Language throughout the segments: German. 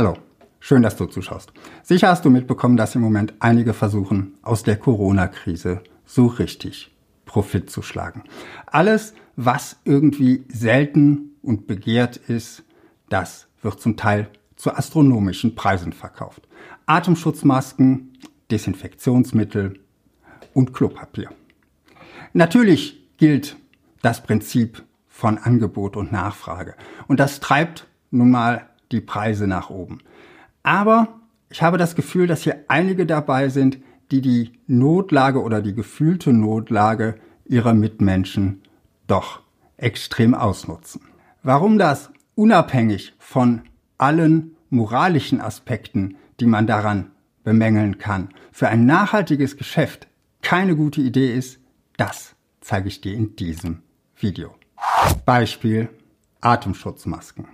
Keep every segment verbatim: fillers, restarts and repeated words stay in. Hallo, schön, dass du zuschaust. Sicher hast du mitbekommen, dass im Moment einige versuchen, aus der Corona-Krise so richtig Profit zu schlagen. Alles, was irgendwie selten und begehrt ist, das wird zum Teil zu astronomischen Preisen verkauft. Atemschutzmasken, Desinfektionsmittel und Klopapier. Natürlich gilt das Prinzip von Angebot und Nachfrage. Und das treibt nun mal die Preise nach oben. Aber ich habe das Gefühl, dass hier einige dabei sind, die die Notlage oder die gefühlte Notlage ihrer Mitmenschen doch extrem ausnutzen. Warum das unabhängig von allen moralischen Aspekten, die man daran bemängeln kann, für ein nachhaltiges Geschäft keine gute Idee ist, das zeige ich dir in diesem Video. Beispiel Atemschutzmasken.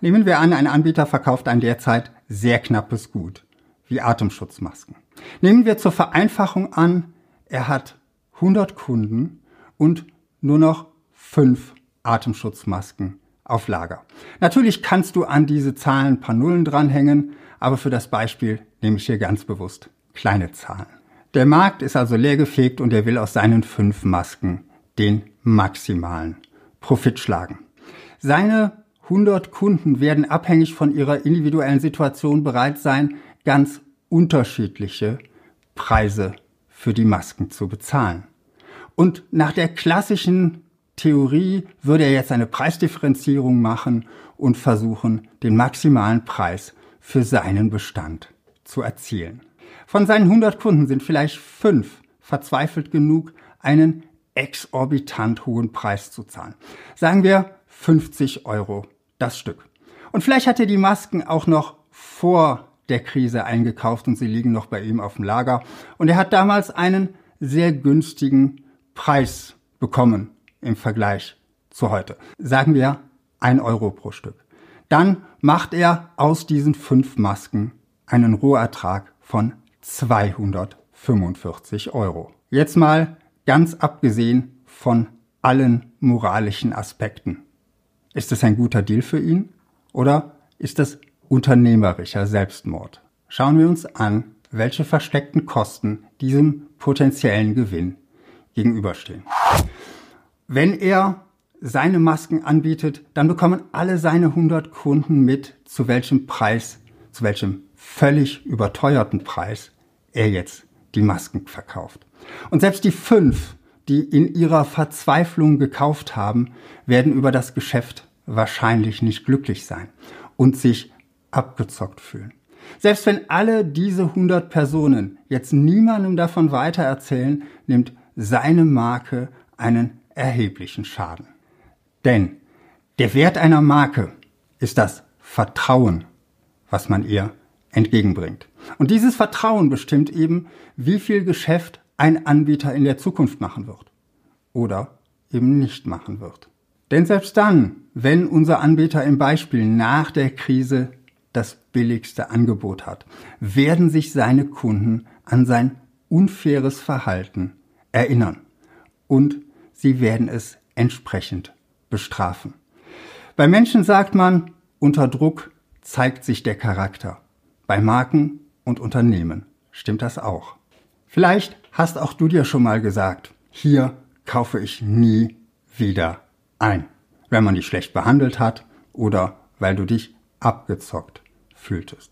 Nehmen wir an, ein Anbieter verkauft ein derzeit sehr knappes Gut, wie Atemschutzmasken. Nehmen wir zur Vereinfachung an, er hat hundert Kunden und nur noch fünf Atemschutzmasken auf Lager. Natürlich kannst du an diese Zahlen ein paar Nullen dranhängen, aber für das Beispiel nehme ich hier ganz bewusst kleine Zahlen. Der Markt ist also leergefegt und er will aus seinen fünf Masken den maximalen Profit schlagen. Seine hundert Kunden werden abhängig von ihrer individuellen Situation bereit sein, ganz unterschiedliche Preise für die Masken zu bezahlen. Und nach der klassischen Theorie würde er jetzt eine Preisdifferenzierung machen und versuchen, den maximalen Preis für seinen Bestand zu erzielen. Von seinen hundert Kunden sind vielleicht fünf verzweifelt genug, einen exorbitant hohen Preis zu zahlen. Sagen wir fünfzig Euro das Stück. Und vielleicht hat er die Masken auch noch vor der Krise eingekauft und sie liegen noch bei ihm auf dem Lager. Und er hat damals einen sehr günstigen Preis bekommen im Vergleich zu heute. Sagen wir ein Euro pro Stück. Dann macht er aus diesen fünf Masken einen Rohertrag von zweihundertfünfundvierzig Euro. Jetzt mal ganz abgesehen von allen moralischen Aspekten. Ist das ein guter Deal für ihn oder ist das unternehmerischer Selbstmord? Schauen wir uns an, welche versteckten Kosten diesem potenziellen Gewinn gegenüberstehen. Wenn er seine Masken anbietet, dann bekommen alle seine hundert Kunden mit, zu welchem Preis, zu welchem völlig überteuerten Preis er jetzt die Masken verkauft. Und selbst die fünf, die in ihrer Verzweiflung gekauft haben, werden über das Geschäft wahrscheinlich nicht glücklich sein und sich abgezockt fühlen. Selbst wenn alle diese hundert Personen jetzt niemandem davon weitererzählen, nimmt seine Marke einen erheblichen Schaden. Denn der Wert einer Marke ist das Vertrauen, was man ihr entgegenbringt. Und dieses Vertrauen bestimmt eben, wie viel Geschäft ein Anbieter in der Zukunft machen wird oder eben nicht machen wird. Denn selbst dann, wenn unser Anbieter im Beispiel nach der Krise das billigste Angebot hat, werden sich seine Kunden an sein unfaires Verhalten erinnern und sie werden es entsprechend bestrafen. Bei Menschen sagt man, unter Druck zeigt sich der Charakter. Bei Marken und Unternehmen stimmt das auch. Vielleicht hast auch du dir schon mal gesagt, hier kaufe ich nie wieder ein, wenn man dich schlecht behandelt hat oder weil du dich abgezockt fühltest.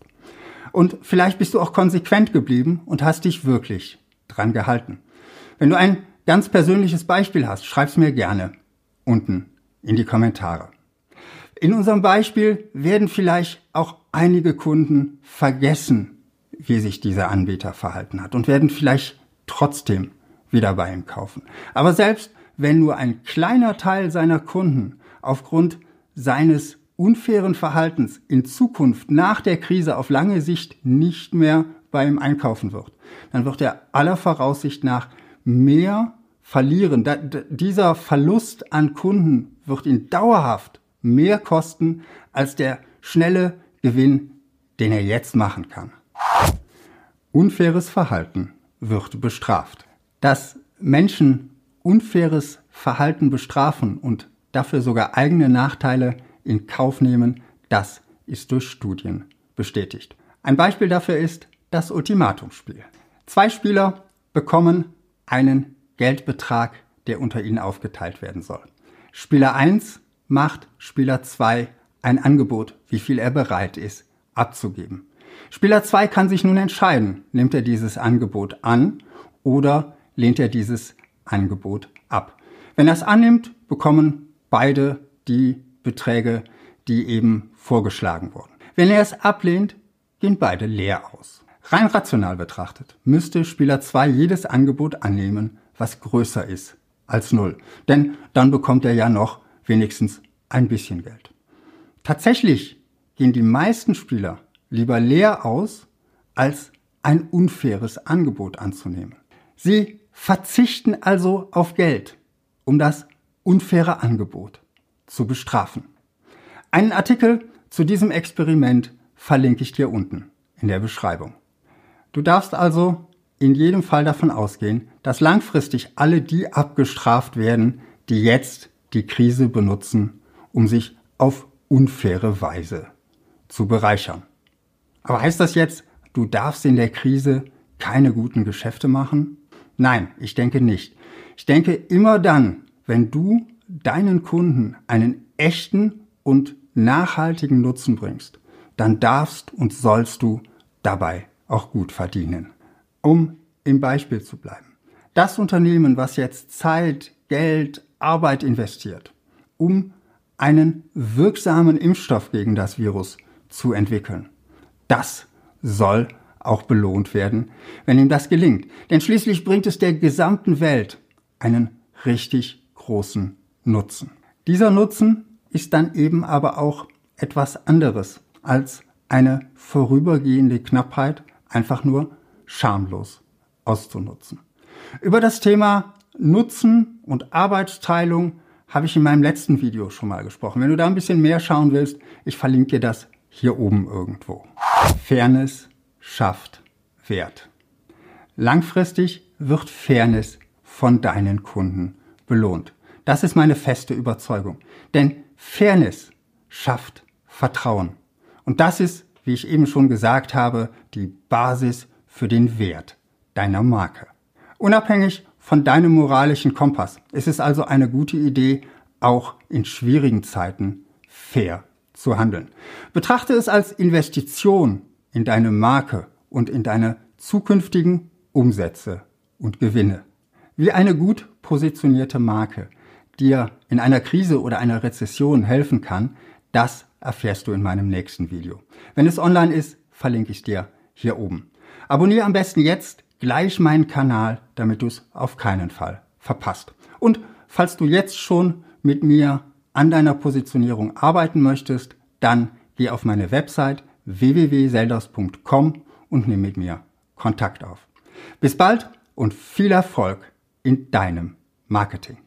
Und vielleicht bist du auch konsequent geblieben und hast dich wirklich dran gehalten. Wenn du ein ganz persönliches Beispiel hast, schreib's mir gerne unten in die Kommentare. In unserem Beispiel werden vielleicht auch einige Kunden vergessen, wie sich dieser Anbieter verhalten hat und werden vielleicht trotzdem wieder bei ihm kaufen. Aber selbst wenn nur ein kleiner Teil seiner Kunden aufgrund seines unfairen Verhaltens in Zukunft nach der Krise auf lange Sicht nicht mehr bei ihm einkaufen wird, dann wird er aller Voraussicht nach mehr verlieren. Da, dieser Verlust an Kunden wird ihn dauerhaft mehr kosten als der schnelle Gewinn, den er jetzt machen kann. Unfaires Verhalten wird bestraft. Dass Menschen unfaires Verhalten bestrafen und dafür sogar eigene Nachteile in Kauf nehmen, das ist durch Studien bestätigt. Ein Beispiel dafür ist das Ultimatumspiel. Zwei Spieler bekommen einen Geldbetrag, der unter ihnen aufgeteilt werden soll. Spieler eins macht Spieler zwei ein Angebot, wie viel er bereit ist abzugeben. Spieler zwei kann sich nun entscheiden, nimmt er dieses Angebot an oder lehnt er dieses Angebot ab. Wenn er es annimmt, bekommen beide die Beträge, die eben vorgeschlagen wurden. Wenn er es ablehnt, gehen beide leer aus. Rein rational betrachtet müsste Spieler zwei jedes Angebot annehmen, was größer ist als null. Denn dann bekommt er ja noch wenigstens ein bisschen Geld. Tatsächlich gehen die meisten Spieler lieber leer aus, als ein unfaires Angebot anzunehmen. Sie verzichten also auf Geld, um das unfaire Angebot zu bestrafen. Einen Artikel zu diesem Experiment verlinke ich dir unten in der Beschreibung. Du darfst also in jedem Fall davon ausgehen, dass langfristig alle die abgestraft werden, die jetzt die Krise benutzen, um sich auf unfaire Weise zu bereichern. Aber heißt das jetzt, du darfst in der Krise keine guten Geschäfte machen? Nein, ich denke nicht. Ich denke, immer dann, wenn du deinen Kunden einen echten und nachhaltigen Nutzen bringst, dann darfst und sollst du dabei auch gut verdienen. Um im Beispiel zu bleiben. Das Unternehmen, was jetzt Zeit, Geld, Arbeit investiert, um einen wirksamen Impfstoff gegen das Virus zu entwickeln, das soll auch belohnt werden, wenn ihm das gelingt. Denn schließlich bringt es der gesamten Welt einen richtig großen Nutzen. Dieser Nutzen ist dann eben aber auch etwas anderes als eine vorübergehende Knappheit einfach nur schamlos auszunutzen. Über das Thema Nutzen und Arbeitsteilung habe ich in meinem letzten Video schon mal gesprochen. Wenn du da ein bisschen mehr schauen willst, ich verlinke dir das hier oben irgendwo. Fairness schafft Wert. Langfristig wird Fairness von deinen Kunden belohnt. Das ist meine feste Überzeugung. Denn Fairness schafft Vertrauen. Und das ist, wie ich eben schon gesagt habe, die Basis für den Wert deiner Marke. Unabhängig von deinem moralischen Kompass ist es also eine gute Idee, auch in schwierigen Zeiten fair zu handeln. Betrachte es als Investition in deine Marke und in deine zukünftigen Umsätze und Gewinne. Wie eine gut positionierte Marke dir in einer Krise oder einer Rezession helfen kann, das erfährst du in meinem nächsten Video. Wenn es online ist, verlinke ich dir hier oben. Abonniere am besten jetzt gleich meinen Kanal, damit du es auf keinen Fall verpasst. Und falls du jetzt schon mit mir an deiner Positionierung arbeiten möchtest, dann geh auf meine Website w w w punkt seldos punkt com und nimm mit mir Kontakt auf. Bis bald und viel Erfolg in deinem Marketing.